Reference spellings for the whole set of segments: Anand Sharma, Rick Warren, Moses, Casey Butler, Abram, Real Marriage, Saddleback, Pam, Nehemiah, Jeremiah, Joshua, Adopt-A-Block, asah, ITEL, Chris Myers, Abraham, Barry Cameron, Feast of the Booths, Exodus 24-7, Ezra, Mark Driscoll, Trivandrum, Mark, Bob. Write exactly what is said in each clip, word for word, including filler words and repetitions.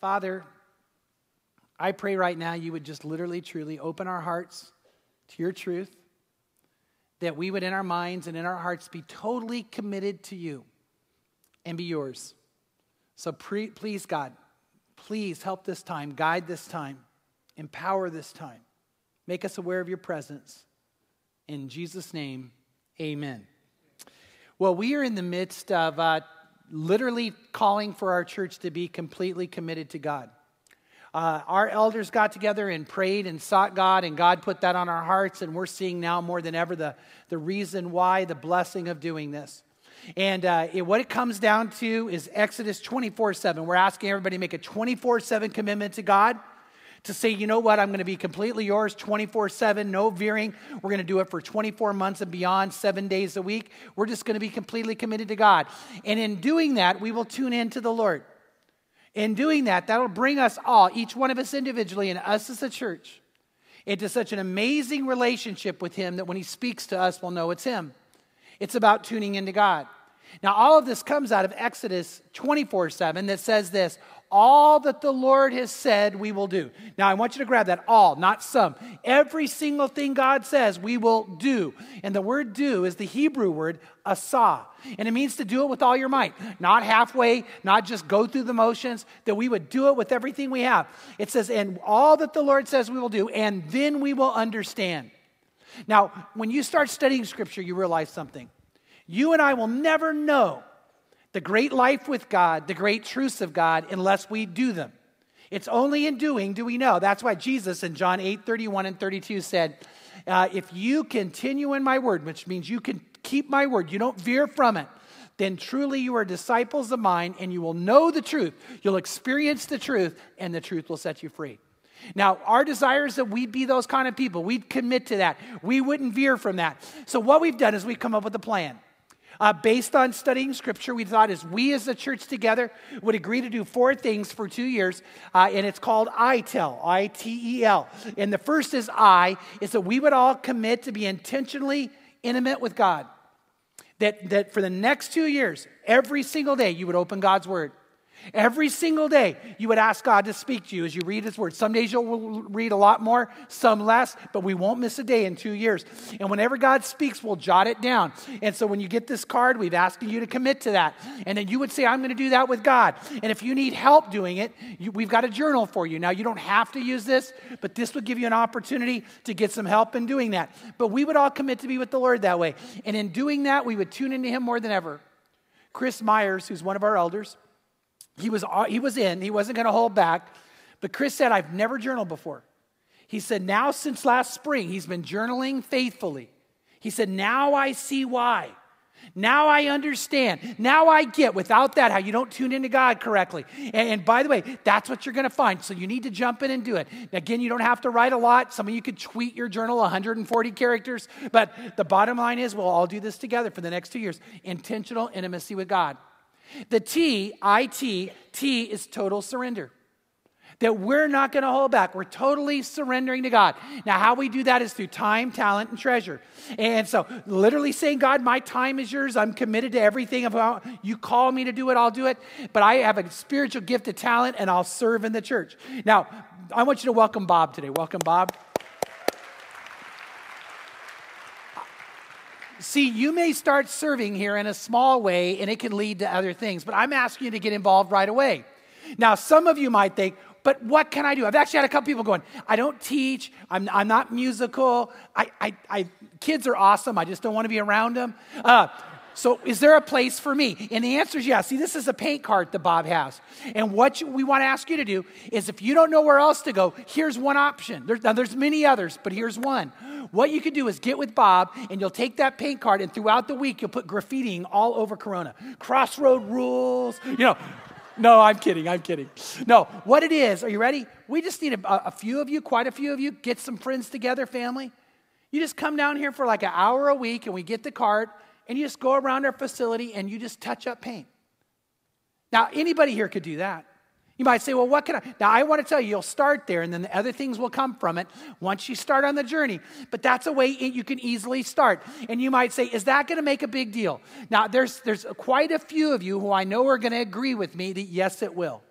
Father, I pray right now you would just literally, truly open our hearts to your truth, that we would in our minds and in our hearts be totally committed to you and be yours. So pre- please, God, please help this time, guide this time, empower this time. Make us aware of your presence. In Jesus' name, amen. Well, we are in the midst of uh, literally calling for our church to be completely committed to God. Uh, our elders got together and prayed and sought God, and God put that on our hearts, and we're seeing now more than ever the, the reason why, the blessing of doing this. And uh, it, what it comes down to is Exodus twenty-four seven. We're asking everybody to make a twenty-four seven commitment to God, to say, you know what, I'm going to be completely yours twenty-four seven, no veering. We're going to do it for twenty-four months and beyond, seven days a week. We're just going to be completely committed to God. And in doing that, we will tune in to the Lord. In doing that, that'll bring us all, each one of us individually and us as a church, into such an amazing relationship with Him that when He speaks to us, we'll know it's Him. It's about tuning into God. Now, all of this comes out of Exodus twenty-four seven that says this, all that the Lord has said we will do. Now, I want you to grab that, all, not some. Every single thing God says we will do. And the word do is the Hebrew word asah. And it means to do it with all your might. Not halfway, not just go through the motions, that we would do it with everything we have. It says, and all that the Lord says we will do, and then we will understand. Now, when you start studying Scripture, you realize something. You and I will never know the great life with God, the great truths of God, unless we do them. It's only in doing do we know. That's why Jesus in John eight, thirty-one and thirty-two said, uh, if you continue in my word, which means you can keep my word, you don't veer from it, then truly you are disciples of mine and you will know the truth. You'll experience the truth and the truth will set you free. Now, our desire is that we'd be those kind of people. We'd commit to that. We wouldn't veer from that. So what we've done is we've come up with a plan. Uh, based on studying Scripture, we thought as we as a church together would agree to do four things for two years, uh, and it's called I T E L, I T E L. And the first is I, is that we would all commit to be intentionally intimate with God. That, that for the next two years, every single day, you would open God's Word. Every single day, you would ask God to speak to you as you read His Word. Some days you'll read a lot more, some less, but we won't miss a day in two years. And whenever God speaks, we'll jot it down. And so when you get this card, we've asked you to commit to that. And then you would say, I'm going to do that with God. And if you need help doing it, you, we've got a journal for you. Now, you don't have to use this, but this would give you an opportunity to get some help in doing that. But we would all commit to be with the Lord that way. And in doing that, we would tune into Him more than ever. Chris Myers, who's one of our elders, He was he was in. He wasn't going to hold back. But Chris said, I've never journaled before. He said, now since last spring, he's been journaling faithfully. He said, now I see why. Now I understand. Now I get without that how you don't tune into God correctly. And, and by the way, that's what you're going to find. So you need to jump in and do it. Now, again, you don't have to write a lot. Some of you could tweet your journal one hundred forty characters. But the bottom line is we'll all do this together for the next two years. Intentional intimacy with God. The T, I T, T is total surrender. That we're not going to hold back. We're totally surrendering to God. Now, how we do that is through time, talent, and treasure. And so literally saying, God, my time is yours. I'm committed to everything. About you call me to do it, I'll do it. But I have a spiritual gift of talent, and I'll serve in the church. Now, I want you to welcome Bob today. Welcome, Bob. See, you may start serving here in a small way, and it can lead to other things, but I'm asking you to get involved right away. Now, some of you might think, but what can I do? I've actually had a couple people going, I don't teach, I'm, I'm not musical, I, I, I, kids are awesome, I just don't want to be around them. Uh, so is there a place for me? And the answer is yes. See, this is a paint cart that Bob has. And what you, we want to ask you to do is if you don't know where else to go, here's one option. There's, now, there's many others, but here's one. What you can do is get with Bob, and you'll take that paint cart, and throughout the week, you'll put graffitiing all over Corona. Crossroad rules. You know, no, I'm kidding. I'm kidding. No, what it is, are you ready? We just need a, a few of you, quite a few of you, get some friends together, family. You just come down here for like an hour a week, and we get the cart, and you just go around our facility, and you just touch up paint. Now, anybody here could do that. You might say, well, what can I? Now, I want to tell you, you'll start there, and then the other things will come from it once you start on the journey. But that's a way you can easily start. And you might say, is that going to make a big deal? Now, there's, there's quite a few of you who I know are going to agree with me that, yes, it will.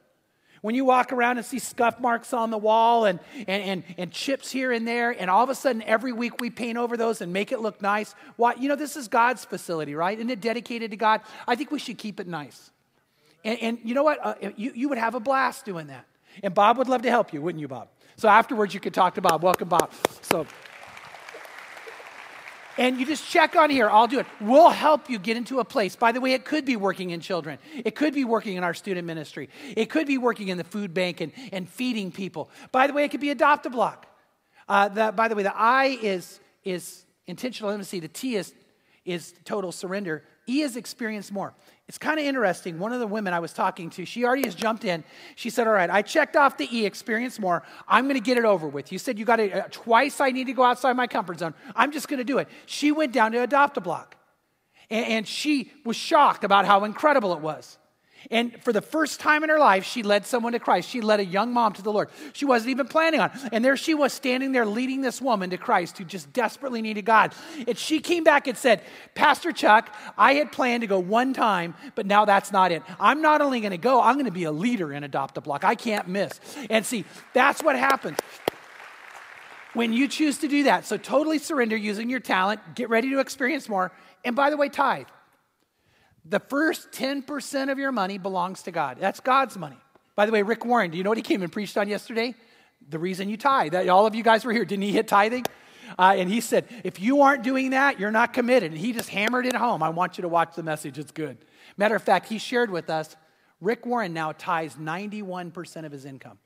When you walk around and see scuff marks on the wall and, and, and, and chips here and there, and all of a sudden every week we paint over those and make it look nice. Why? You know, this is God's facility, right? Isn't it dedicated to God? I think we should keep it nice. And, and you know what? Uh, you, you would have a blast doing that. And Bob would love to help you, wouldn't you, Bob? So afterwards you could talk to Bob. Welcome, Bob. So, and you just check on here. I'll do it. We'll help you get into a place. By the way, it could be working in children. It could be working in our student ministry. It could be working in the food bank and, and feeding people. By the way, it could be Adopt-A-Block. Uh, the, by the way, the I is, is intentional intimacy. The T is, is total surrender. E is experience more. It's kind of interesting. One of the women I was talking to, she already has jumped in. She said, all right, I checked off the E, experience more. I'm going to get it over with. You said you got it uh, twice. I need to go outside my comfort zone. I'm just going to do it. She went down to Adopt-A-Block, and, and she was shocked about how incredible it was. And for the first time in her life, she led someone to Christ. She led a young mom to the Lord. She wasn't even planning on it. And there she was standing there leading this woman to Christ who just desperately needed God. And she came back and said, Pastor Chuck, I had planned to go one time, but now that's not it. I'm not only going to go, I'm going to be a leader in Adopt-A-Block. I can't miss. And see, that's what happens when you choose to do that. So totally surrender using your talent. Get ready to experience more. And by the way, tithe. The first ten percent of your money belongs to God. That's God's money. By the way, Rick Warren, do you know what he came and preached on yesterday? The reason you tithe. All of you guys were here. Didn't he hit tithing? Uh, and he said, if you aren't doing that, you're not committed. And he just hammered it home. I want you to watch the message. It's good. Matter of fact, he shared with us, Rick Warren now tithes ninety-one percent of his income.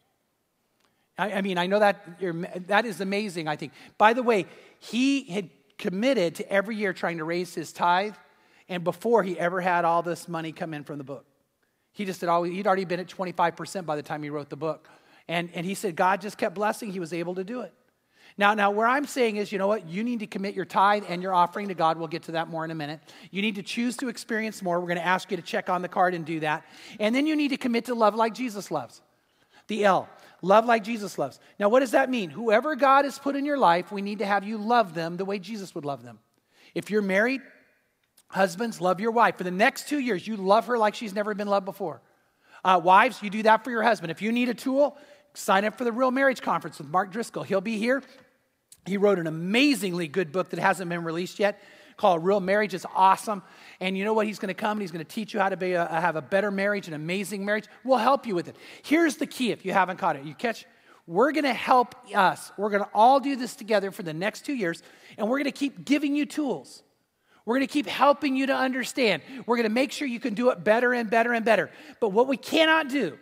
I, I mean, I know that that is amazing, I think. By the way, he had committed to every year trying to raise his tithe. And before he ever had all this money come in from the book, he just had always, he'd already been at twenty-five percent by the time he wrote the book. And, and he said, God just kept blessing. He was able to do it. Now, now, where I'm saying is, you know what? You need to commit your tithe and your offering to God. We'll get to that more in a minute. You need to choose to experience more. We're going to ask you to check on the card and do that. And then you need to commit to love like Jesus loves. The L, love like Jesus loves. Now, what does that mean? Whoever God has put in your life, we need to have you love them the way Jesus would love them. If you're married, husbands, love your wife. For the next two years, you love her like she's never been loved before. Uh, wives, you do that for your husband. If you need a tool, sign up for the Real Marriage Conference with Mark Driscoll. He'll be here. He wrote an amazingly good book that hasn't been released yet called Real Marriage. It's awesome. And you know what? He's going to come and he's going to teach you how to be a, have a better marriage, an amazing marriage. We'll help you with it. Here's the key if you haven't caught it. You catch? We're going to help us. We're going to all do this together for the next two years, and we're going to keep giving you tools. We're going to keep helping you to understand. We're going to make sure you can do it better and better and better. But what we cannot do,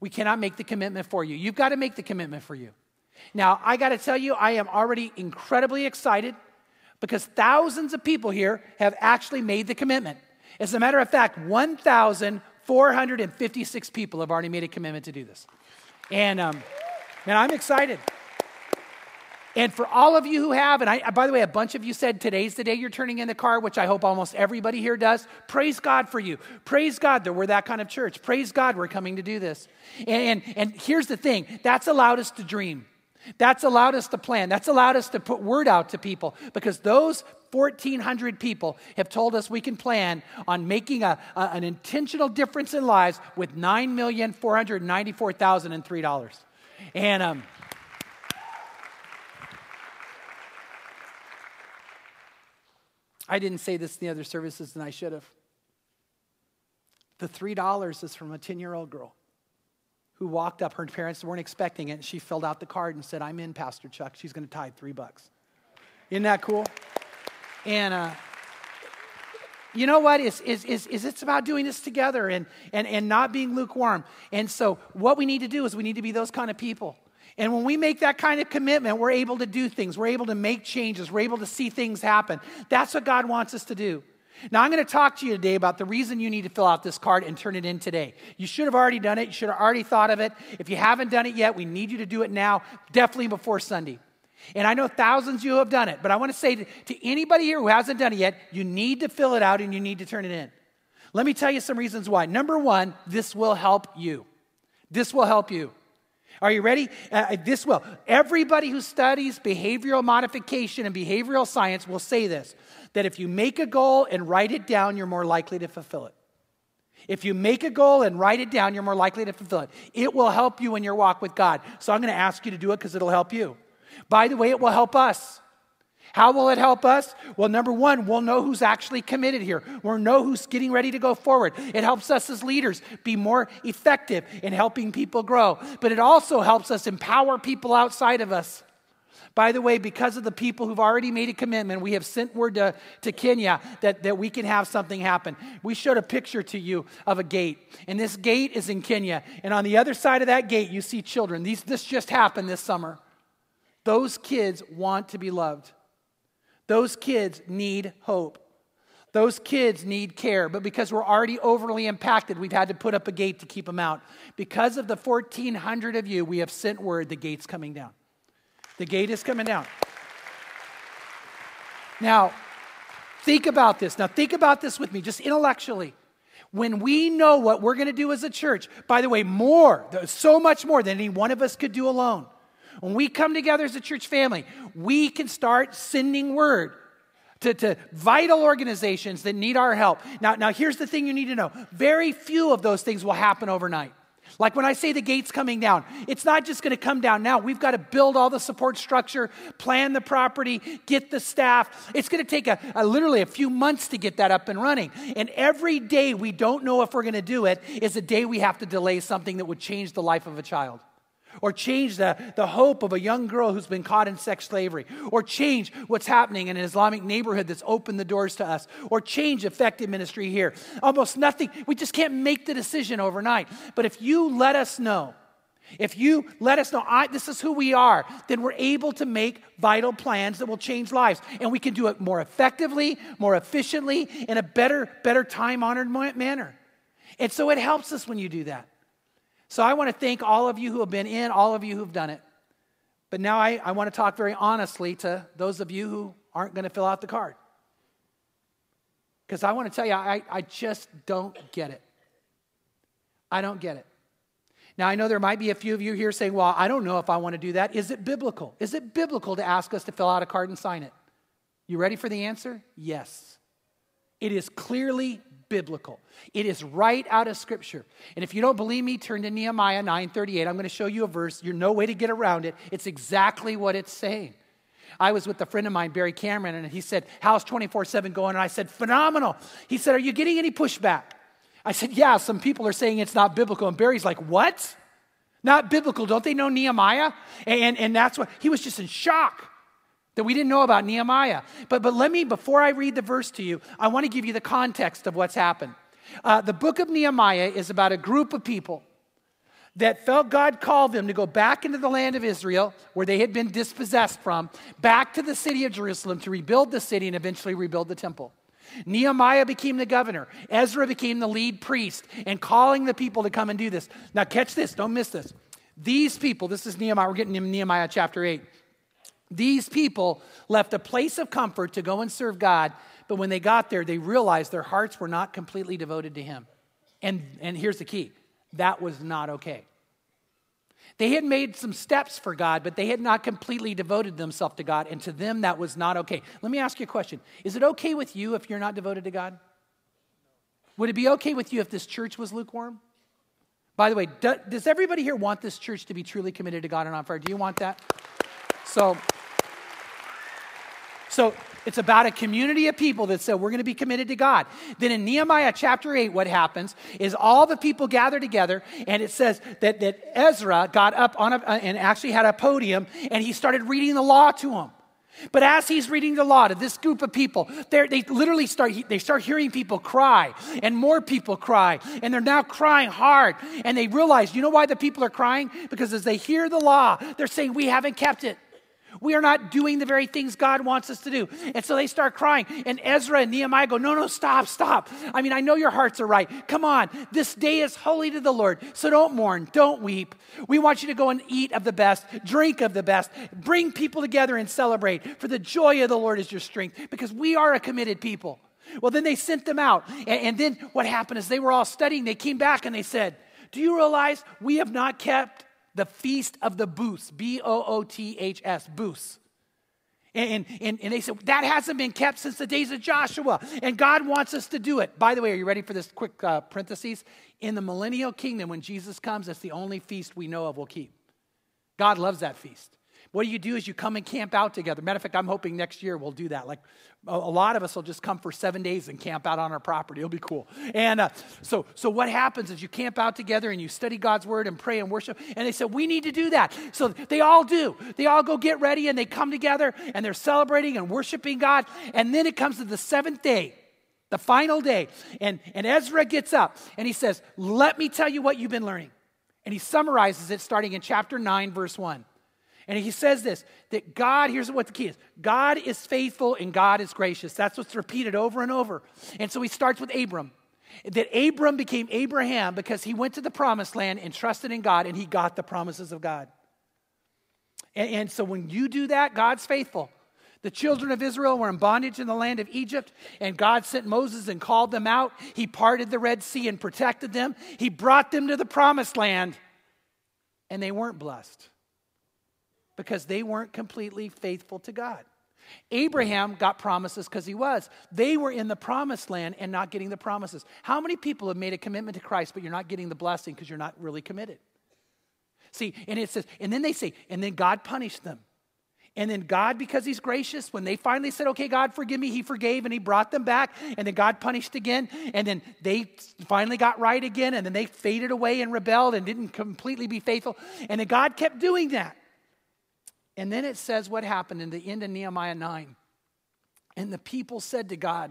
we cannot make the commitment for you. You've got to make the commitment for you. Now, I got to tell you, I am already incredibly excited because thousands of people here have actually made the commitment. As a matter of fact, one thousand four hundred fifty-six people have already made a commitment to do this. And, um, man, I'm excited. And for all of you who have, and I, by the way, a bunch of you said today's the day you're turning in the car, which I hope almost everybody here does. Praise God for you. Praise God that we're that kind of church. Praise God we're coming to do this. And, and, and here's the thing. That's allowed us to dream. That's allowed us to plan. That's allowed us to put word out to people because those fourteen hundred people have told us we can plan on making a, a, an intentional difference in lives with nine million four hundred ninety-four thousand three dollars. And, um... I didn't say this in the other services, and I should have. The three dollars is from a ten-year-old girl who walked up. Her parents weren't expecting it, and she filled out the card and said, I'm in, Pastor Chuck. She's going to tithe three bucks. Isn't that cool? And uh, you know what? It's, it's, it's, it's about doing this together and, and, and not being lukewarm. And so what we need to do is we need to be those kind of people. And when we make that kind of commitment, we're able to do things. We're able to make changes. We're able to see things happen. That's what God wants us to do. Now, I'm going to talk to you today about the reason you need to fill out this card and turn it in today. You should have already done it. You should have already thought of it. If you haven't done it yet, we need you to do it now, definitely before Sunday. And I know thousands of you have done it, but I want to say to, to anybody here who hasn't done it yet, you need to fill it out and you need to turn it in. Let me tell you some reasons why. Number one, this will help you. This will help you. Are you ready? Uh, this will. Everybody who studies behavioral modification and behavioral science will say this, that if you make a goal and write it down, you're more likely to fulfill it. If you make a goal and write it down, you're more likely to fulfill it. It will help you in your walk with God. So I'm going to ask you to do it because it'll help you. By the way, it will help us. How will it help us? Well, number one, we'll know who's actually committed here. We'll know who's getting ready to go forward. It helps us as leaders be more effective in helping people grow. But it also helps us empower people outside of us. By the way, because of the people who've already made a commitment, we have sent word to, to Kenya that, that we can have something happen. We showed a picture to you of a gate, and this gate is in Kenya. And on the other side of that gate, you see children. These, this just happened this summer. Those kids want to be loved. Those kids need hope. Those kids need care. But because we're already overly impacted, we've had to put up a gate to keep them out. Because of the fourteen hundred of you, we have sent word the gate's coming down. The gate is coming down. Now, think about this. Now, think about this with me, just intellectually. When we know what we're going to do as a church, by the way, more, so much more than any one of us could do alone. When we come together as a church family, we can start sending word to, to vital organizations that need our help. Now, now, here's the thing you need to know. Very few of those things will happen overnight. Like when I say the gate's coming down, it's not just going to come down now. We've got to build all the support structure, plan the property, get the staff. It's going to take a, a, literally a few months to get that up and running. And every day we don't know if we're going to do it is a day we have to delay something that would change the life of a child. Or change the, the hope of a young girl who's been caught in sex slavery. Or change what's happening in an Islamic neighborhood that's opened the doors to us. Or change effective ministry here. Almost nothing. We just can't make the decision overnight. But if you let us know, if you let us know I, this is who we are, then we're able to make vital plans that will change lives. And we can do it more effectively, more efficiently, in a better, better time-honored manner. And so it helps us when you do that. So I want to thank all of you who have been in, all of you who've done it. But now I, I want to talk very honestly to those of you who aren't going to fill out the card. Because I want to tell you, I, I just don't get it. I don't get it. Now, I know there might be a few of you here saying, well, I don't know if I want to do that. Is it biblical? Is it biblical to ask us to fill out a card and sign it? You ready for the answer? Yes. It is clearly biblical. Biblical. It is right out of Scripture. And if you don't believe me, turn to Nehemiah nine thirty-eight. I'm going to show you a verse. There's no way to get around it. It's exactly what it's saying. I was with a friend of mine, Barry Cameron, and he said, how's twenty-four seven going? And I said, phenomenal. He said, are you getting any pushback? I said, yeah, some people are saying it's not biblical. And Barry's like, what? Not biblical. Don't they know Nehemiah? And, and that's what, he was just in shock. That we didn't know about Nehemiah. But, but let me, before I read the verse to you, I want to give you the context of what's happened. Uh, the book of Nehemiah is about a group of people that felt God called them to go back into the land of Israel, where they had been dispossessed from, back to the city of Jerusalem to rebuild the city and eventually rebuild the temple. Nehemiah became the governor. Ezra became the lead priest and calling the people to come and do this. Now catch this, don't miss this. These people, this is Nehemiah, we're getting to Nehemiah chapter eight. These people left a place of comfort to go and serve God, but when they got there, they realized their hearts were not completely devoted to Him. And, and here's the key. That was not okay. They had made some steps for God, but they had not completely devoted themselves to God, and to them, that was not okay. Let me ask you a question. Is it okay with you if you're not devoted to God? Would it be okay with you if this church was lukewarm? By the way, do, does everybody here want this church to be truly committed to God and on fire? Do you want that? So... So it's about a community of people that said, we're going to be committed to God. Then in Nehemiah chapter eight, what happens is all the people gather together, and it says that, that Ezra got up on a, and actually had a podium, and he started reading the law to them. But as he's reading the law to this group of people, they literally start, they start hearing people cry, and more people cry, and they're now crying hard. And they realize, you know why the people are crying? Because as they hear the law, they're saying, we haven't kept it. We are not doing the very things God wants us to do. And so they start crying. And Ezra and Nehemiah go, no, no, stop, stop. I mean, I know your hearts are right. Come on. This day is holy to the Lord. So don't mourn. Don't weep. We want you to go and eat of the best, drink of the best, bring people together and celebrate. For the joy of the Lord is your strength, because we are a committed people. Well, then they sent them out. And, and then what happened is they were all studying. They came back and they said, do you realize we have not kept the Feast of the Booths, B O O T H S, Booths. And, and, and they said, that hasn't been kept since the days of Joshua, and God wants us to do it. By the way, are you ready for this quick uh, parenthesis? In the millennial kingdom, when Jesus comes, it's the only feast we know of we'll keep. God loves that feast. What you do is you come and camp out together. Matter of fact, I'm hoping next year we'll do that. Like a, a lot of us will just come for seven days and camp out on our property. It'll be cool. And uh, so, so what happens is you camp out together and you study God's word and pray and worship. And they said, we need to do that. So they all do. They all go get ready and they come together and they're celebrating and worshiping God. And then it comes to the seventh day, the final day. And, and Ezra gets up and he says, let me tell you what you've been learning. And he summarizes it starting in chapter nine, verse one. And he says this, that God, here's what the key is. God is faithful and God is gracious. That's what's repeated over and over. And so he starts with Abram. That Abram became Abraham because he went to the promised land and trusted in God and he got the promises of God. And, and so when you do that, God's faithful. The children of Israel were in bondage in the land of Egypt, and God sent Moses and called them out. He parted the Red Sea and protected them. He brought them to the promised land, and they weren't blessed, because they weren't completely faithful to God. Abraham got promises because he was. They were in the promised land and not getting the promises. How many people have made a commitment to Christ, but you're not getting the blessing because you're not really committed? See, and it says, and then they say, and then God punished them. And then God, because he's gracious, when they finally said, okay, God, forgive me, he forgave and he brought them back. And then God punished again. And then they finally got right again. And then they faded away and rebelled and didn't completely be faithful. And then God kept doing that. And then it says what happened in the end of Nehemiah nine. And the people said to God,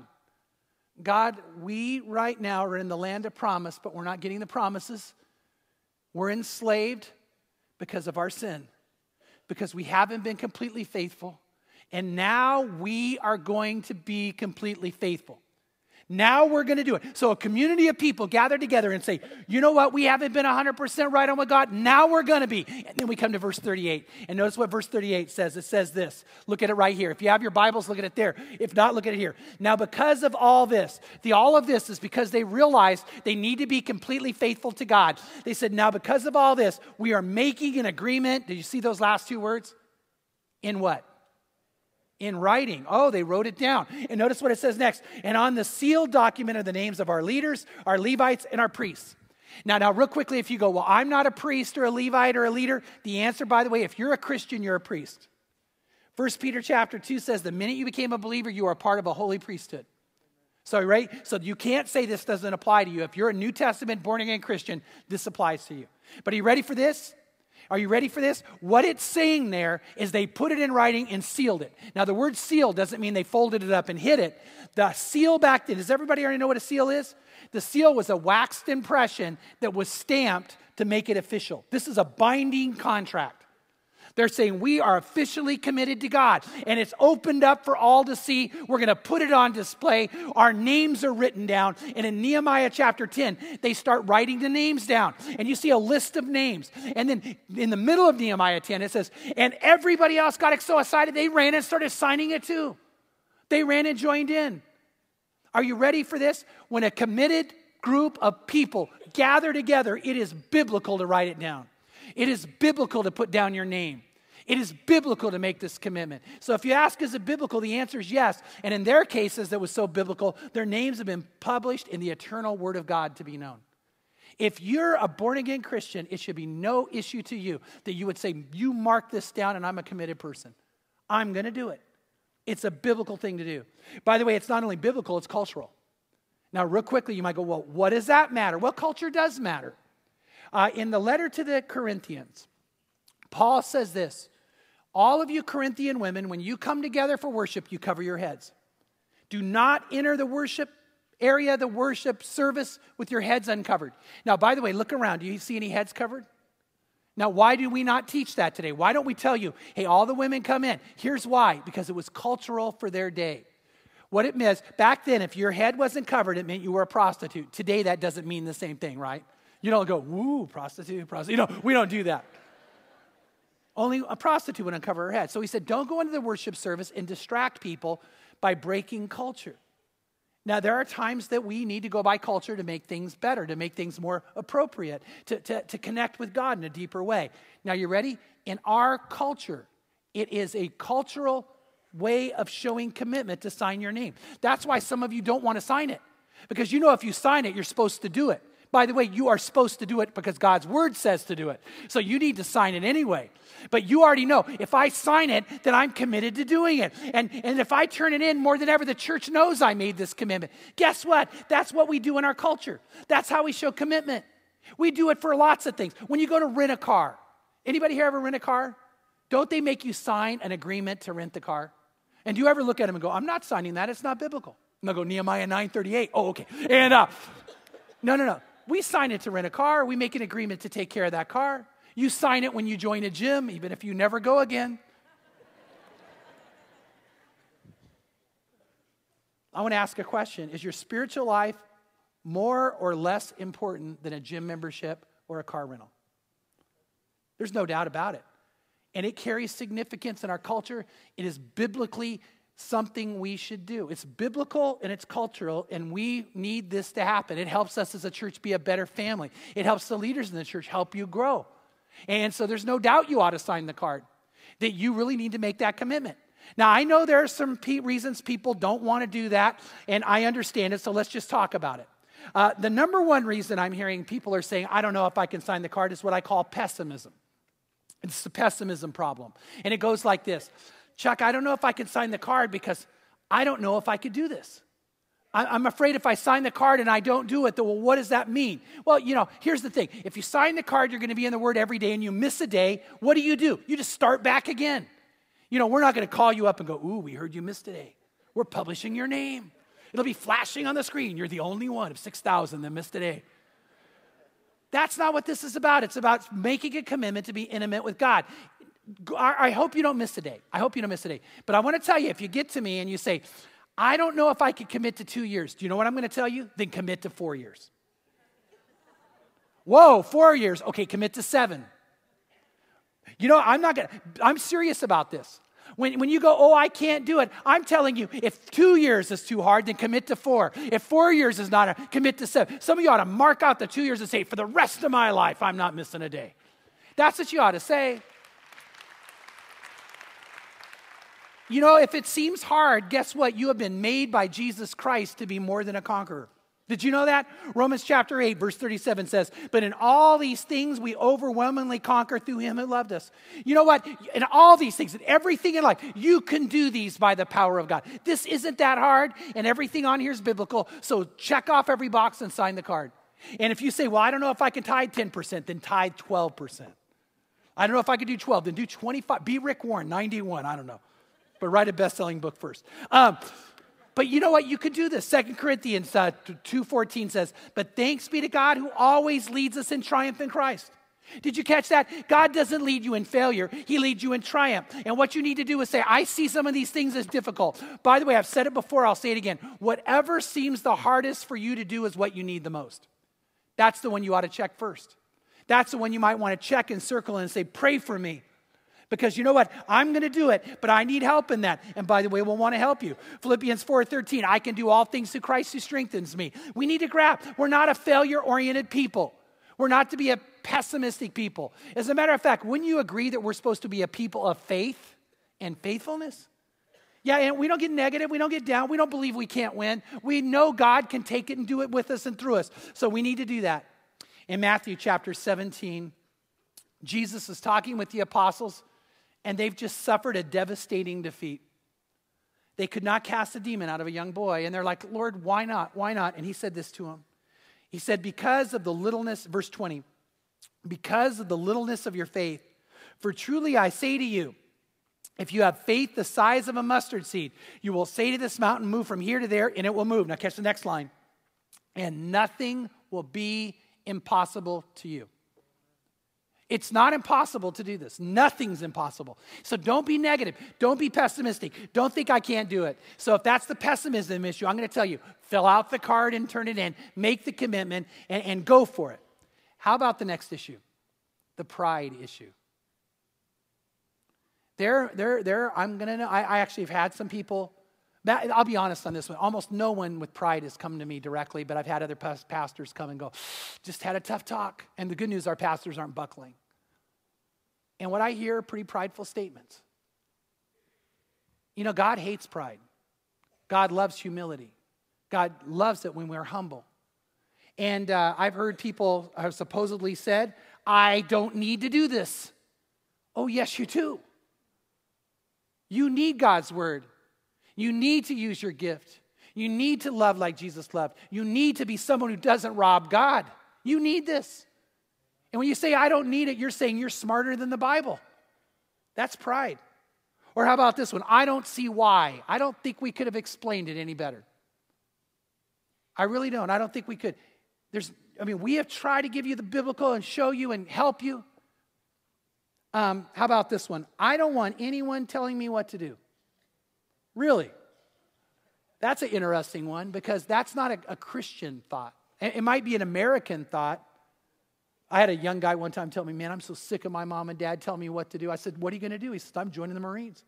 God, we right now are in the land of promise, but we're not getting the promises. We're enslaved because of our sin, because we haven't been completely faithful. And now we are going to be completely faithful. Now we're going to do it. So a community of people gather together and say, you know what? We haven't been one hundred percent right on with God. Now we're going to be. And then we come to verse thirty-eight. And notice what verse thirty-eight says. It says this. Look at it right here. If you have your Bibles, look at it there. If not, look at it here. Now because of all this, the all of this is because they realized they need to be completely faithful to God. They said, now because of all this, we are making an agreement. Did you see those last two words? In what? In writing. Oh, they wrote it down. And notice what it says next. And on the sealed document are the names of our leaders, our Levites, and our priests. Now, now, real quickly, if you go, well, I'm not a priest or a Levite or a leader. The answer, by the way, if you're a Christian, you're a priest. First Peter chapter two says, the minute you became a believer, you are part of a holy priesthood. So, right? So you can't say this doesn't apply to you. If you're a New Testament born-again Christian, this applies to you. But are you ready for this? Are you ready for this? What it's saying there is they put it in writing and sealed it. Now, the word seal doesn't mean they folded it up and hid it. The seal back then, does everybody already know what a seal is? The seal was a waxed impression that was stamped to make it official. This is a binding contract. They're saying we are officially committed to God, and it's opened up for all to see. We're going to put it on display. Our names are written down, and in Nehemiah chapter ten, they start writing the names down, and you see a list of names. And then in the middle of Nehemiah ten, it says, and everybody else got so excited, they ran and started signing it too. They ran and joined in. Are you ready for this? When a committed group of people gather together, it is biblical to write it down. It is biblical to put down your name. It is biblical to make this commitment. So if you ask, is it biblical, the answer is yes. And in their cases, that was so biblical, their names have been published in the eternal word of God to be known. If you're a born-again Christian, it should be no issue to you that you would say, you mark this down and I'm a committed person. I'm going to do it. It's a biblical thing to do. By the way, it's not only biblical, it's cultural. Now, real quickly, you might go, well, what does that matter? Well, culture does matter. Uh, in the letter to the Corinthians, Paul says this, all of you Corinthian women, when you come together for worship, you cover your heads. Do not enter the worship area, the worship service, with your heads uncovered. Now, by the way, look around. Do you see any heads covered? Now, why do we not teach that today? Why don't we tell you, hey, all the women come in? Here's why. Because it was cultural for their day. What it meant, back then, if your head wasn't covered, it meant you were a prostitute. Today, that doesn't mean the same thing, right? You don't go, woo, prostitute, prostitute. You know, we don't do that. Only a prostitute would uncover her head. So he said, don't go into the worship service and distract people by breaking culture. Now, there are times that we need to go by culture to make things better, to make things more appropriate, to, to, to connect with God in a deeper way. Now, you ready? In our culture, it is a cultural way of showing commitment to sign your name. That's why some of you don't want to sign it, because you know if you sign it, you're supposed to do it. By the way, you are supposed to do it because God's word says to do it. So you need to sign it anyway. But you already know, if I sign it, then I'm committed to doing it. And, and if I turn it in, more than ever, the church knows I made this commitment. Guess what? That's what we do in our culture. That's how we show commitment. We do it for lots of things. When you go to rent a car, anybody here ever rent a car? Don't they make you sign an agreement to rent the car? And do you ever look at them and go, I'm not signing that. It's not biblical. And they'll go, Nehemiah nine thirty-eight. Oh, okay. And uh, no, no, no. We sign it to rent a car. We make an agreement to take care of that car. You sign it when you join a gym, even if you never go again. I want to ask a question. Is your spiritual life more or less important than a gym membership or a car rental? There's no doubt about it. And it carries significance in our culture. It is biblically something we should do. It's biblical and it's cultural, and we need this to happen. It helps us as a church be a better family. It helps the leaders in the church help you grow. And so there's no doubt you ought to sign the card, that you really need to make that commitment. Now, I know there are some pe- reasons people don't want to do that, and I understand it, so let's just talk about it. Uh, the number one reason I'm hearing people are saying, I don't know if I can sign the card, is what I call pessimism. It's the pessimism problem. And it goes like this. Chuck, I don't know if I can sign the card because I don't know if I could do this. I'm afraid if I sign the card and I don't do it, then, well, what does that mean? Well, you know, here's the thing. If you sign the card, you're going to be in the Word every day, and you miss a day, what do you do? You just start back again. You know, we're not going to call you up and go, ooh, we heard you missed today. We're publishing your name. It'll be flashing on the screen. You're the only one of six thousand that missed today. That's not what this is about. It's about making a commitment to be intimate with God. I hope you don't miss a day. I hope you don't miss a day. But I want to tell you, if you get to me and you say, I don't know if I could commit to two years. Do you know what I'm going to tell you? Then commit to four years. Whoa, four years. Okay, commit to seven. You know, I'm not going to, I'm serious about this. When, when you go, oh, I can't do it, I'm telling you, if two years is too hard, then commit to four. If four years is not, a, commit to seven. Some of you ought to mark out the two years and say, for the rest of my life, I'm not missing a day. That's what you ought to say. You know, if it seems hard, guess what? You have been made by Jesus Christ to be more than a conqueror. Did you know that? Romans chapter eight, verse thirty-seven says, but in all these things, we overwhelmingly conquer through him who loved us. You know what? In all these things, in everything in life, you can do these by the power of God. This isn't that hard, and everything on here is biblical, so check off every box and sign the card. And if you say, well, I don't know if I can tithe ten percent, then tithe twelve percent. I don't know if I could do twelve, then do twenty-five. Be Rick Warren, ninety-one, I don't know. But write a best-selling book first. Um, but you know what? You could do this. Second Corinthians uh, two fourteen says, but thanks be to God who always leads us in triumph in Christ. Did you catch that? God doesn't lead you in failure. He leads you in triumph. And what you need to do is say, I see some of these things as difficult. By the way, I've said it before. I'll say it again. Whatever seems the hardest for you to do is what you need the most. That's the one you ought to check first. That's the one you might want to check and circle and say, pray for me. Because you know what? I'm going to do it, but I need help in that. And by the way, we'll want to help you. Philippians four thirteen, I can do all things through Christ who strengthens me. We need to grab. We're not a failure-oriented people. We're not to be a pessimistic people. As a matter of fact, wouldn't you agree that we're supposed to be a people of faith and faithfulness? Yeah, and we don't get negative. We don't get down. We don't believe we can't win. We know God can take it and do it with us and through us. So we need to do that. In Matthew chapter seventeen, Jesus is talking with the apostles, and they've just suffered a devastating defeat. They could not cast a demon out of a young boy. And they're like, Lord, why not? Why not? And he said this to him. He said, because of the littleness, verse twenty, because of the littleness of your faith, for truly I say to you, if you have faith the size of a mustard seed, you will say to this mountain, move from here to there, and it will move. Now catch the next line. And nothing will be impossible to you. It's not impossible to do this. Nothing's impossible. So don't be negative. Don't be pessimistic. Don't think I can't do it. So if that's the pessimism issue, I'm going to tell you, fill out the card and turn it in. Make the commitment and, and go for it. How about the next issue? The pride issue. There, there, there, I'm going to know. I, I actually have had some people, that, I'll be honest on this one. Almost no one with pride has come to me directly, but I've had other pastors come and go, just had a tough talk. And the good news, our pastors aren't buckling. And what I hear are pretty prideful statements. You know, God hates pride. God loves humility. God loves it when we're humble. And uh, I've heard people have supposedly said, I don't need to do this. Oh, yes, you do. You need God's word. You need to use your gift. You need to love like Jesus loved. You need to be someone who doesn't rob God. You need this. And when you say, I don't need it, you're saying you're smarter than the Bible. That's pride. Or how about this one? I don't see why. I don't think we could have explained it any better. I really don't. I don't think we could. There's, I mean, we have tried to give you the biblical and show you and help you. Um, how about this one? I don't want anyone telling me what to do. Really? That's an interesting one because that's not a, a Christian thought. It might be an American thought. I had a young guy one time tell me, man, I'm so sick of my mom and dad telling me what to do. I said, what are you going to do? He said, I'm joining the Marines.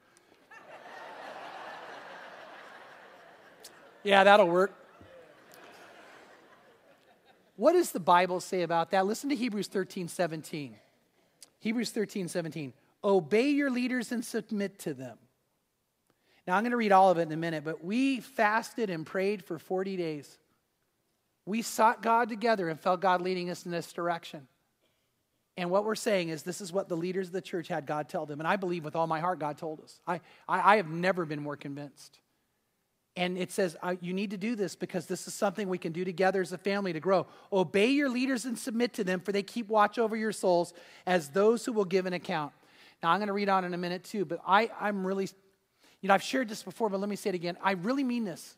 Yeah, that'll work. What does the Bible say about that? Listen to Hebrews thirteen seventeen. Hebrews thirteen seventeen. Obey your leaders and submit to them. Now, I'm going to read all of it in a minute, but we fasted and prayed for forty days. We sought God together and felt God leading us in this direction. And what we're saying is this is what the leaders of the church had God tell them. And I believe with all my heart God told us. I, I, I have never been more convinced. And it says uh, you need to do this because this is something we can do together as a family to grow. Obey your leaders and submit to them, for they keep watch over your souls as those who will give an account. Now, I'm going to read on in a minute too, but I, I'm really, you know, I've shared this before, but let me say it again. I really mean this.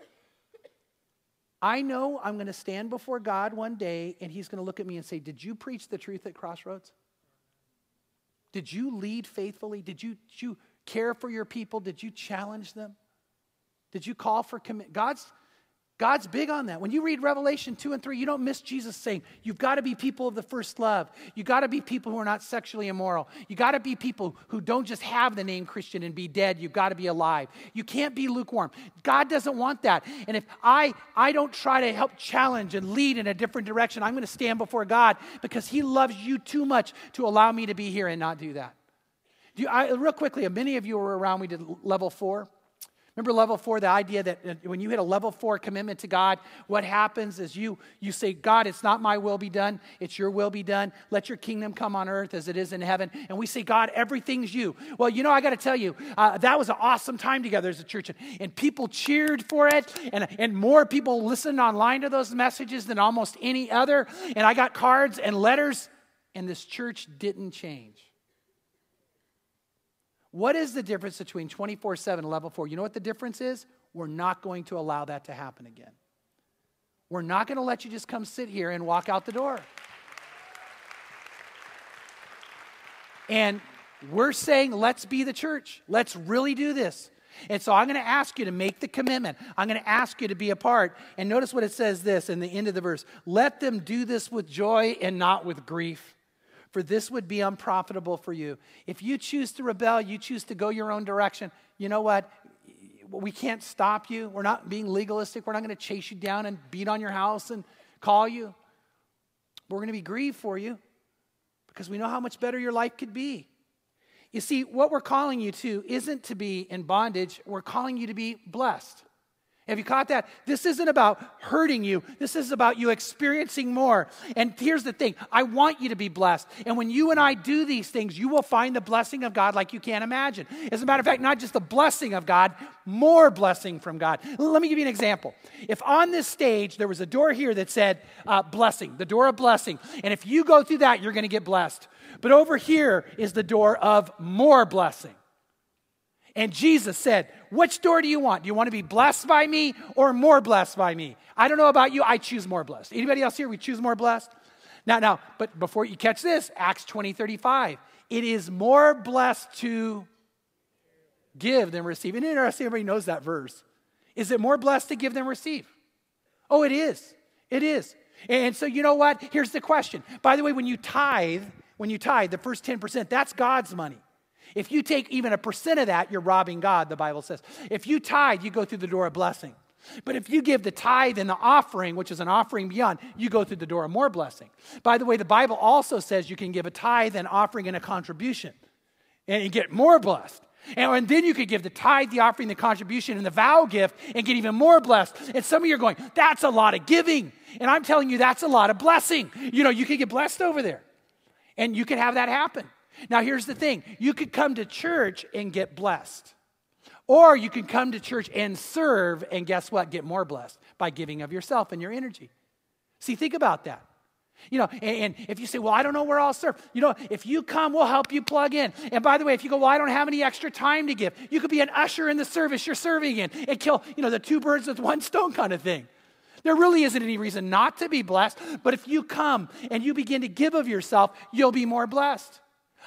I know I'm going to stand before God one day and he's going to look at me and say, did you preach the truth at Crossroads? Did you lead faithfully? Did you, did you care for your people? Did you challenge them? Did you call for commit? God's, God's big on that. When you read Revelation two and three, you don't miss Jesus saying, you've got to be people of the first love. You've got to be people who are not sexually immoral. You've got to be people who don't just have the name Christian and be dead. You've got to be alive. You can't be lukewarm. God doesn't want that. And if I, I don't try to help challenge and lead in a different direction, I'm going to stand before God because he loves you too much to allow me to be here and not do that. Do you, I, real quickly, many of you were around, we did level four. Remember level four, the idea that when you hit a level four commitment to God, what happens is you, you say, God, it's not my will be done. It's your will be done. Let your kingdom come on earth as it is in heaven. And we say, God, everything's you. Well, you know, I got to tell you, uh, that was an awesome time together as a church. And, and people cheered for it. And, and more people listened online to those messages than almost any other. And I got cards and letters. And this church didn't change. What is the difference between twenty-four seven and level four? You know what the difference is? We're not going to allow that to happen again. We're not going to let you just come sit here and walk out the door. And we're saying, let's be the church. Let's really do this. And so I'm going to ask you to make the commitment. I'm going to ask you to be a part. And notice what it says this in the end of the verse. Let them do this with joy and not with grief. For this would be unprofitable for you. If you choose to rebel, you choose to go your own direction. You know what? We can't stop you. We're not being legalistic. We're not going to chase you down and beat on your house and call you. We're going to be grieved for you because we know how much better your life could be. You see, what we're calling you to isn't to be in bondage. We're calling you to be blessed. Have you caught that? This isn't about hurting you. This is about you experiencing more. And here's the thing. I want you to be blessed. And when you and I do these things, you will find the blessing of God like you can't imagine. As a matter of fact, not just the blessing of God, more blessing from God. Let me give you an example. If on this stage there was a door here that said uh, blessing, the door of blessing, and if you go through that, you're going to get blessed. But over here is the door of more blessing. And Jesus said, which door do you want? Do you want to be blessed by me or more blessed by me? I don't know about you. I choose more blessed. Anybody else here? We choose more blessed? Now, now, but before you catch this, Acts twenty thirty-five. It is more blessed to give than receive. Isn't it interesting? Everybody knows that verse. Is it more blessed to give than receive? Oh, it is. It is. And so you know what? Here's the question. By the way, when you tithe, when you tithe, the first ten percent, that's God's money. If you take even a percent of that, you're robbing God, the Bible says. If you tithe, you go through the door of blessing. But if you give the tithe and the offering, which is an offering beyond, you go through the door of more blessing. By the way, the Bible also says you can give a tithe, an offering, and a contribution, and you get more blessed. And then you could give the tithe, the offering, the contribution, and the vow gift and get even more blessed. And some of you are going, that's a lot of giving. And I'm telling you, that's a lot of blessing. You know, you could get blessed over there. And you could have that happen. Now, here's the thing. You could come to church and get blessed. Or you can come to church and serve, and guess what? Get more blessed by giving of yourself and your energy. See, think about that. You know, and, and if you say, well, I don't know where I'll serve. You know, if you come, we'll help you plug in. And by the way, if you go, well, I don't have any extra time to give. You could be an usher in the service you're serving in and kill, you know, the two birds with one stone kind of thing. There really isn't any reason not to be blessed. But if you come and you begin to give of yourself, you'll be more blessed.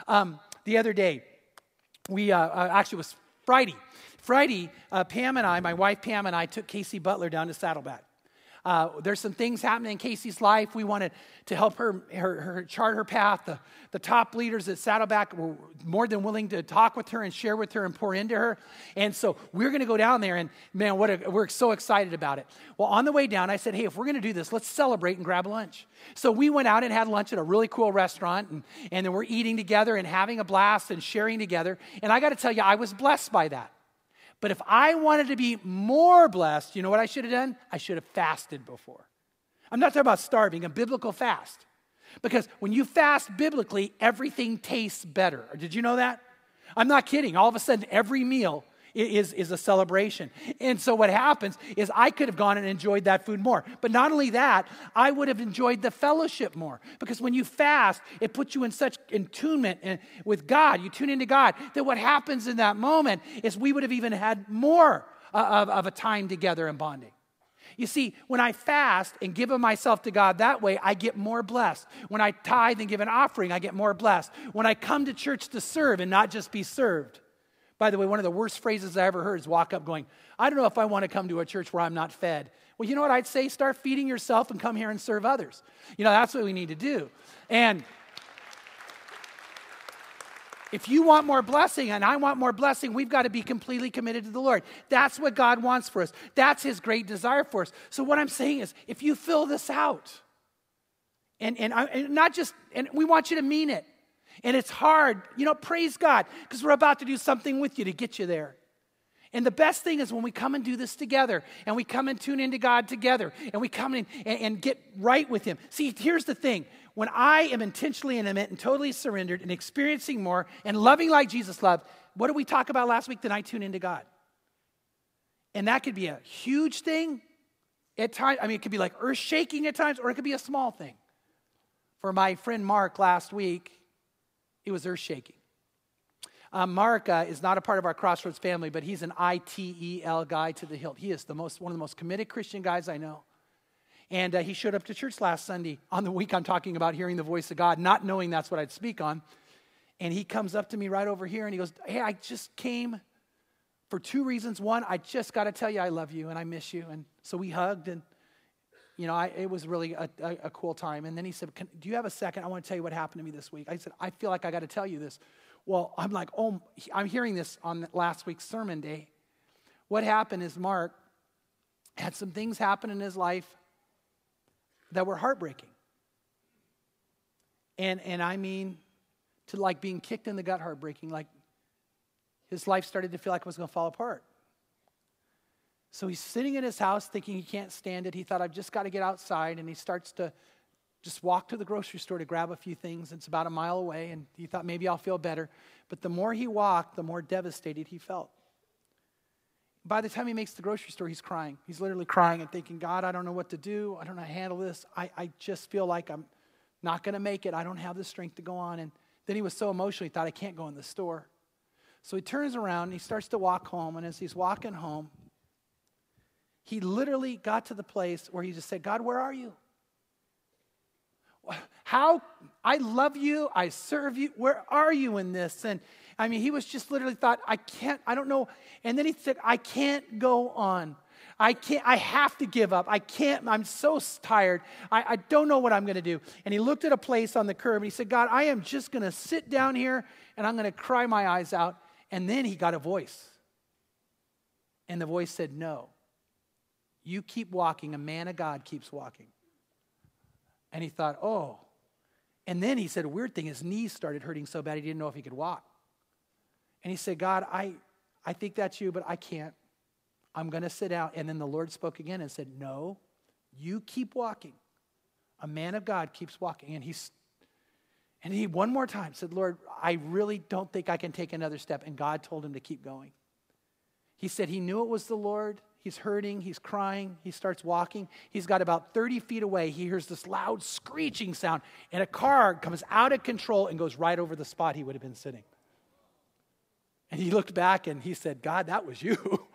Um, the other day, we uh, actually it was Friday. Friday, uh, Pam and I, my wife Pam and I, took Casey Butler down to Saddleback. Uh, there's some things happening in Casey's life. We wanted to help her, her, her chart her path. The, the top leaders at Saddleback were more than willing to talk with her and share with her and pour into her. And so we're going to go down there, and man, what a, we're so excited about it. Well, on the way down, I said, hey, if we're going to do this, let's celebrate and grab lunch. So we went out and had lunch at a really cool restaurant, and, and then we're eating together and having a blast and sharing together. And I got to tell you, I was blessed by that. But if I wanted to be more blessed, you know what I should have done? I should have fasted before. I'm not talking about starving, a biblical fast. Because when you fast biblically, everything tastes better. Did you know that? I'm not kidding. All of a sudden, every meal is, is a celebration. And so what happens is I could have gone and enjoyed that food more. But not only that, I would have enjoyed the fellowship more. Because when you fast, it puts you in such attunement with God. You tune into God. That what happens in that moment is we would have even had more of, of a time together and bonding. You see, when I fast and give of myself to God that way, I get more blessed. When I tithe and give an offering, I get more blessed. When I come to church to serve and not just be served. By the way, one of the worst phrases I ever heard is walk up going, I don't know if I want to come to a church where I'm not fed. Well, you know what I'd say? Start feeding yourself and come here and serve others. You know, that's what we need to do. And if you want more blessing and I want more blessing, we've got to be completely committed to the Lord. That's what God wants for us. That's His great desire for us. So what I'm saying is, if you fill this out, and, and, I, and not just, and we want you to mean it. And it's hard, you know, praise God, because we're about to do something with you to get you there. And the best thing is when we come and do this together, and we come and tune into God together, and we come in and, and get right with Him. See, here's the thing. When I am intentionally intimate and totally surrendered and experiencing more and loving like Jesus loved, what did we talk about last week? Then I tune into God. And that could be a huge thing at times. I mean, it could be like earth-shaking at times, or it could be a small thing. For my friend Mark last week, it was earth-shaking. Uh, Mark uh, is not a part of our Crossroads family, but he's an I T E L guy to the hilt. He is the most one of the most committed Christian guys I know. And uh, he showed up to church last Sunday on the week I'm talking about hearing the voice of God, not knowing that's what I'd speak on. And he comes up to me right over here and he goes, hey, I just came for two reasons. One, I just got to tell you I love you and I miss you. And so we hugged and, you know, I, it was really a, a, a cool time. And then he said, Can, do you have a second? I want to tell you what happened to me this week. I said, I feel like I got to tell you this. Well, I'm like, oh, I'm hearing this on last week's sermon day. What happened is Mark had some things happen in his life that were heartbreaking. And, and I mean, to like being kicked in the gut heartbreaking, like his life started to feel like it was going to fall apart. So he's sitting in his house thinking he can't stand it. He thought, I've just got to get outside. And he starts to just walk to the grocery store to grab a few things. It's about a mile away. And he thought, maybe I'll feel better. But the more he walked, the more devastated he felt. By the time he makes the grocery store, he's crying. He's literally crying and thinking, God, I don't know what to do. I don't know how to handle this. I, I just feel like I'm not going to make it. I don't have the strength to go on. And then he was so emotional, he thought, I can't go in the store. So he turns around and he starts to walk home. And as he's walking home, he literally got to the place where he just said, God, where are you? How, I love you, I serve you, where are you in this? And I mean, he was just literally thought, I can't, I don't know. And then he said, I can't go on. I can't, I have to give up. I can't, I'm so tired. I, I don't know what I'm going to do. And he looked at a place on the curb and he said, God, I am just going to sit down here and I'm going to cry my eyes out. And then he got a voice. And the voice said, no. You keep walking, a man of God keeps walking. And he thought, oh. And then he said a weird thing. His knees started hurting so bad he didn't know if he could walk. And he said, God, I, I think that's you, but I can't. I'm going to sit out. And then the Lord spoke again and said, no, you keep walking. A man of God keeps walking. And he's, and he one more time said, Lord, I really don't think I can take another step. And God told him to keep going. He said he knew it was the Lord. He's hurting. He's crying. He starts walking. He's got about thirty feet away. He hears this loud screeching sound. And a car comes out of control and goes right over the spot he would have been sitting. And he looked back and he said, God, that was you.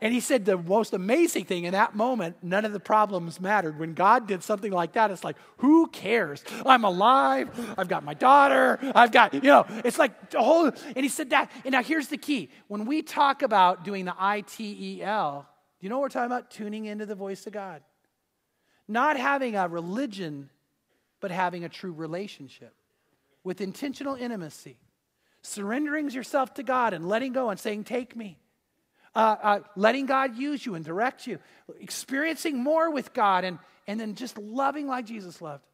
And he said the most amazing thing in that moment, none of the problems mattered. When God did something like that, it's like, who cares? I'm alive. I've got my daughter. I've got, you know, it's like the whole, and he said that. And now here's the key. When we talk about doing the I T E L, you know what we're talking about? Tuning into the voice of God. Not having a religion, but having a true relationship with intentional intimacy. Surrendering yourself to God and letting go and saying, take me. Uh, uh, letting God use you and direct you, experiencing more with God, and, and then just loving like Jesus loved.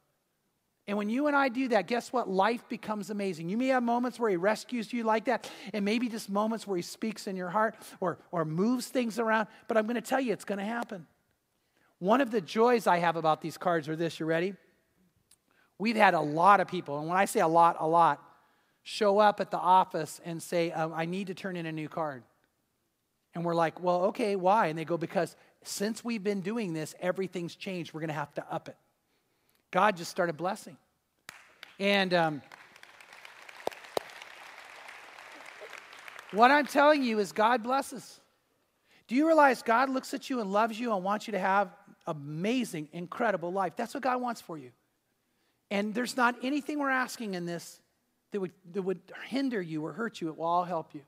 And when you and I do that, guess what? Life becomes amazing. You may have moments where he rescues you like that, and maybe just moments where he speaks in your heart or, or moves things around, but I'm going to tell you it's going to happen. One of the joys I have about these cards are this. You ready? We've had a lot of people, and when I say a lot, a lot, show up at the office and say, um, I need to turn in a new card. And we're like, well, okay, why? And they go, because since we've been doing this, everything's changed. We're going to have to up it. God just started blessing. And um, what I'm telling you is God blesses. Do you realize God looks at you and loves you and wants you to have amazing, incredible life? That's what God wants for you. And there's not anything we're asking in this that would, that would hinder you or hurt you. It will all help you.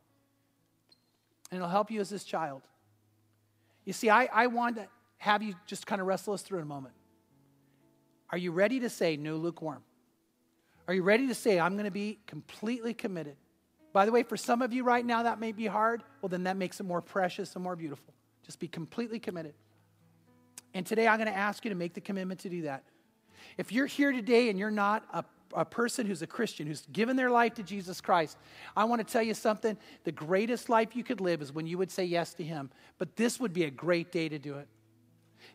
And it'll help you as this child. You see, I, I want to have you just kind of wrestle us through in a moment. Are you ready to say, no lukewarm? Are you ready to say, I'm going to be completely committed? By the way, for some of you right now, that may be hard. Well, then that makes it more precious and more beautiful. Just be completely committed. And today I'm going to ask you to make the commitment to do that. If you're here today and you're not a a person who's a Christian, who's given their life to Jesus Christ, I want to tell you something. The greatest life you could live is when you would say yes to him. But this would be a great day to do it.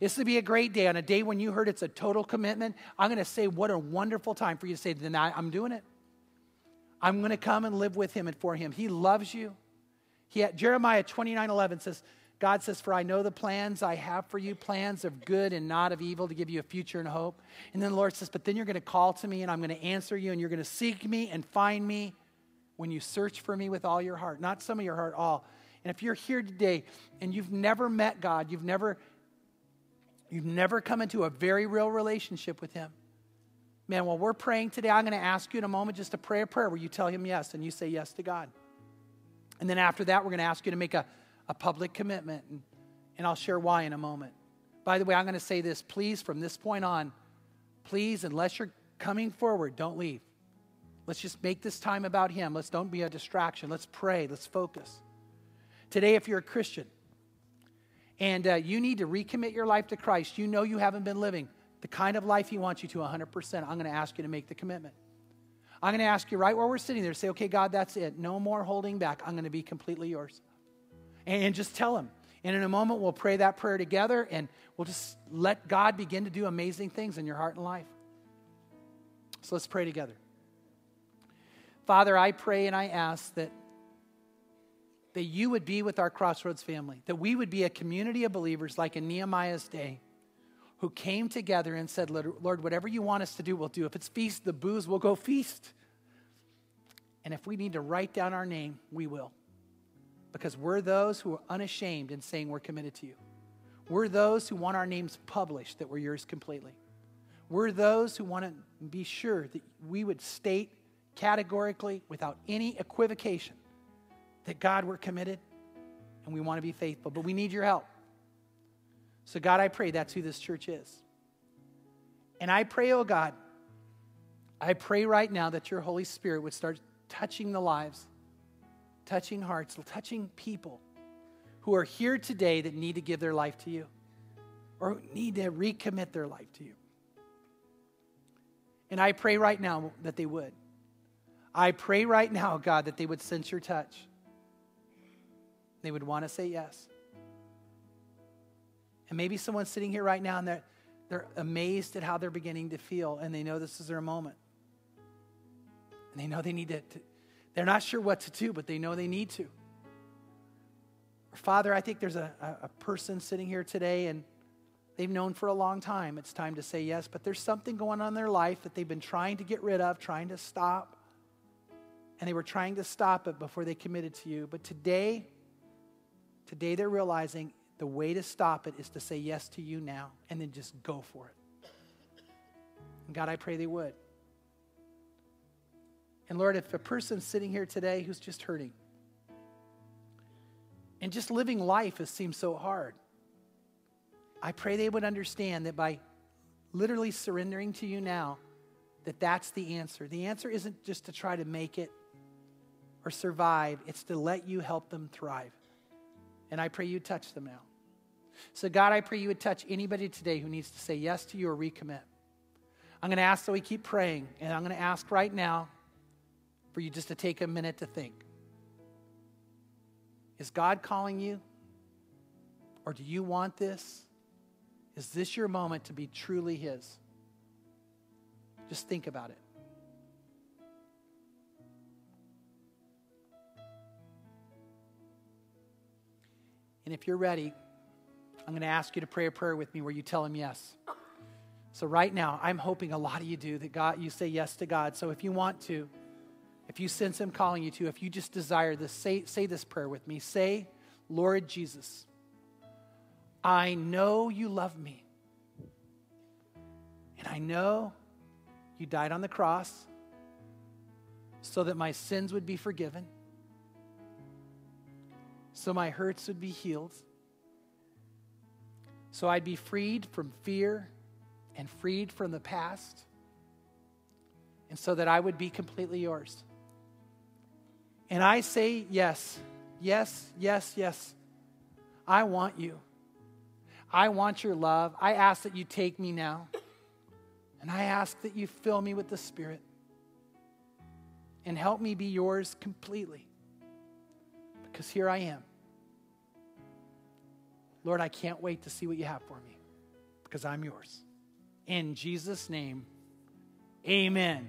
This would be a great day. On a day when you heard it's a total commitment, I'm going to say what a wonderful time for you to say, then I, I'm doing it. I'm going to come and live with him and for him. He loves you. He, Jeremiah twenty-nine eleven says, God says, for I know the plans I have for you, plans of good and not of evil, to give you a future and hope. And then the Lord says, but then you're going to call to me and I'm going to answer you and you're going to seek me and find me when you search for me with all your heart. Not some of your heart, all. And if you're here today and you've never met God, you've never, you've never come into a very real relationship with him, man, while we're praying today, I'm going to ask you in a moment just to pray a prayer where you tell him yes and you say yes to God. And then after that, we're going to ask you to make a A public commitment, and, and I'll share why in a moment. By the way, I'm going to say this, please, from this point on, please, unless you're coming forward, don't leave. Let's just make this time about him. Let's don't be a distraction. Let's pray. Let's focus. Today, if you're a Christian and uh, you need to recommit your life to Christ, you know you haven't been living the kind of life he wants you to one hundred percent. I'm going to ask you to make the commitment. I'm going to ask you right where we're sitting there to say, okay, God, that's it. No more holding back. I'm going to be completely yours. And just tell him. And in a moment, we'll pray that prayer together, and we'll just let God begin to do amazing things in your heart and life. So let's pray together. Father, I pray and I ask that, that you would be with our Crossroads family, that we would be a community of believers like in Nehemiah's day who came together and said, Lord, whatever you want us to do, we'll do. If it's feast, the booths, we'll go feast. And if we need to write down our name, we will. Because we're those who are unashamed in saying we're committed to you. We're those who want our names published that we're yours completely. We're those who want to be sure that we would state categorically without any equivocation that, God, we're committed and we want to be faithful, but we need your help. So, God, I pray that's who this church is. And I pray, oh God, I pray right now that your Holy Spirit would start touching the lives, touching hearts, touching people who are here today that need to give their life to you or need to recommit their life to you. And I pray right now that they would. I pray right now, God, that they would sense your touch. They would want to say yes. And maybe someone's sitting here right now and they're, they're amazed at how they're beginning to feel, and they know this is their moment. And they know they need to, to they're not sure what to do, but they know they need to. Father, I think there's a, a person sitting here today and they've known for a long time it's time to say yes, but there's something going on in their life that they've been trying to get rid of, trying to stop, and they were trying to stop it before they committed to you. But today, today they're realizing the way to stop it is to say yes to you now and then just go for it. And God, I pray they would. And Lord, if a person's sitting here today who's just hurting, and just living life has seemed so hard, I pray they would understand that by literally surrendering to you now, that that's the answer. The answer isn't just to try to make it or survive. It's to let you help them thrive. And I pray you touch them now. So God, I pray you would touch anybody today who needs to say yes to you or recommit. I'm going to ask that we keep praying. And I'm going to ask right now for you just to take a minute to think. Is God calling you? Or do you want this? Is this your moment to be truly His? Just think about it. And if you're ready, I'm going to ask you to pray a prayer with me where you tell Him yes. So right now, I'm hoping a lot of you do, that God, you say yes to God. So if you want to, if you sense Him calling you to, if you just desire this, say, say this prayer with me. Say, Lord Jesus, I know you love me. And I know you died on the cross so that my sins would be forgiven, so my hurts would be healed, so I'd be freed from fear and freed from the past, and so that I would be completely yours. And I say yes, yes, yes, yes. I want you. I want your love. I ask that you take me now. And I ask that you fill me with the Spirit and help me be yours completely. Because here I am. Lord, I can't wait to see what you have for me because I'm yours. In Jesus' name, amen.